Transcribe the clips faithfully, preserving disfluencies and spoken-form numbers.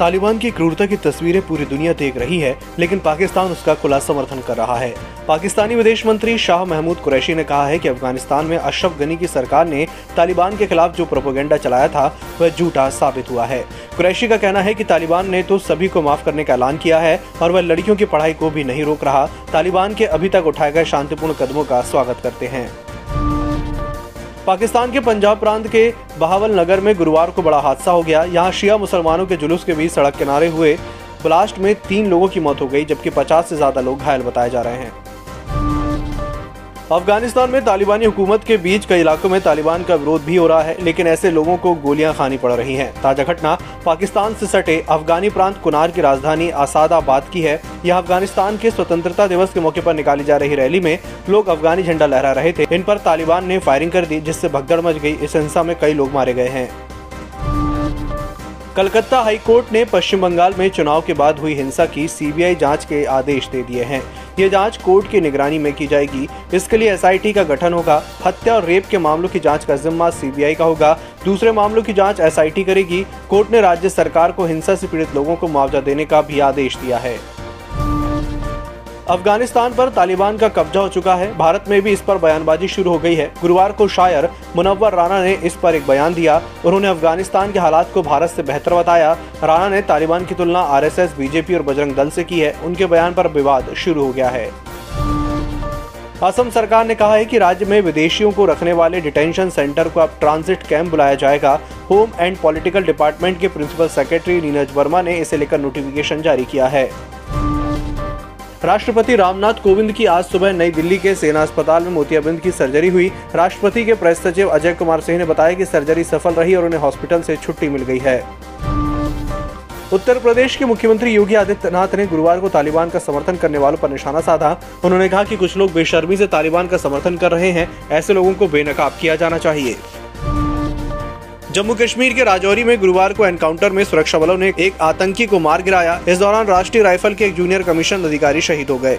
तालिबान की क्रूरता की तस्वीरें पूरी दुनिया देख रही है, लेकिन पाकिस्तान उसका खुला समर्थन कर रहा है। पाकिस्तानी विदेश मंत्री शाह महमूद कुरैशी ने कहा है कि अफगानिस्तान में अशरफ गनी की सरकार ने तालिबान के खिलाफ जो प्रोपेगेंडा चलाया था वह झूठा साबित हुआ है। कुरैशी का कहना है कि तालिबान ने तो सभी को माफ करने का ऐलान किया है और वह लड़कियों की पढ़ाई को भी नहीं रोक रहा। तालिबान के अभी तक उठाए गए शांतिपूर्ण कदमों का स्वागत करते हैं। पाकिस्तान के पंजाब प्रांत के बहावल नगर में गुरुवार को बड़ा हादसा हो गया। यहाँ शिया मुसलमानों के जुलूस के बीच सड़क किनारे हुए ब्लास्ट में तीन लोगों की मौत हो गई, जबकि पचास से ज्यादा लोग घायल बताए जा रहे हैं। अफगानिस्तान में तालिबानी हुकूमत के बीच कई इलाकों में तालिबान का विरोध भी हो रहा है, लेकिन ऐसे लोगों को गोलियां खानी पड़ रही हैं। ताजा घटना पाकिस्तान से सटे अफगानी प्रांत कुनार की राजधानी आसादाबाद की है। यह अफगानिस्तान के स्वतंत्रता दिवस के मौके पर निकाली जा रही रैली में लोग अफगानी झंडा लहरा रहे थे। इन पर तालिबान ने फायरिंग कर दी, जिससे भगदड़ मच गई। इस हिंसा में कई लोग मारे गए हैं। कलकत्ता हाई कोर्ट ने पश्चिम बंगाल में चुनाव के बाद हुई हिंसा की सीबीआई जांच के आदेश दे दिए हैं। ये जांच कोर्ट की निगरानी में की जाएगी। इसके लिए एसआईटी का गठन होगा। हत्या और रेप के मामलों की जांच का जिम्मा सीबीआई का होगा। दूसरे मामलों की जांच एसआईटी करेगी। कोर्ट ने राज्य सरकार को हिंसा से पीड़ित लोगों को मुआवजा देने का भी आदेश दिया है। अफगानिस्तान पर तालिबान का कब्जा हो चुका है। भारत में भी इस पर बयानबाजी शुरू हो गई है। गुरुवार को शायर मुनव्वर राणा ने इस पर एक बयान दिया। उन्होंने अफगानिस्तान के हालात को भारत से बेहतर बताया। राणा ने तालिबान की तुलना आरएसएस, बीजेपी और बजरंग दल से की है। उनके बयान पर विवाद शुरू हो गया है। असम सरकार ने कहा है कि राज्य में विदेशियों को रखने वाले डिटेंशन सेंटर को अब ट्रांजिट कैंप बुलाया जाएगा। होम एंड पॉलिटिकल डिपार्टमेंट के प्रिंसिपल सेक्रेटरी नीरज वर्मा ने इसे लेकर नोटिफिकेशन जारी किया है। राष्ट्रपति रामनाथ कोविंद की आज सुबह नई दिल्ली के सेना अस्पताल में मोतियाबिंद की सर्जरी हुई। राष्ट्रपति के प्रेस सचिव अजय कुमार सिंह ने बताया कि सर्जरी सफल रही और उन्हें हॉस्पिटल से छुट्टी मिल गई है। उत्तर प्रदेश के मुख्यमंत्री योगी आदित्यनाथ ने गुरुवार को तालिबान का समर्थन करने वालों पर निशाना साधा। उन्होंने कहा कि कुछ लोग बेशर्मी से तालिबान का समर्थन कर रहे हैं। ऐसे लोगों को बेनकाब किया जाना चाहिए। जम्मू कश्मीर के राजौरी में गुरुवार को एनकाउंटर में सुरक्षा बलों ने एक आतंकी को मार गिराया। इस दौरान राष्ट्रीय राइफल के एक जूनियर कमीशन अधिकारी शहीद हो गए।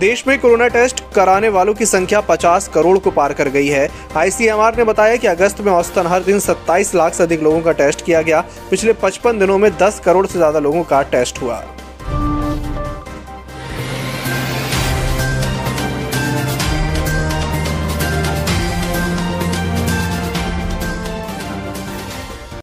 देश में कोरोना टेस्ट कराने वालों की संख्या पचास करोड़ को पार कर गई है। आईसीएमआर ने बताया कि अगस्त में औसतन हर दिन सत्ताईस लाख से अधिक लोगों का टेस्ट किया गया। पिछले पचपन दिनों में दस करोड़ से ज्यादा लोगों का टेस्ट हुआ।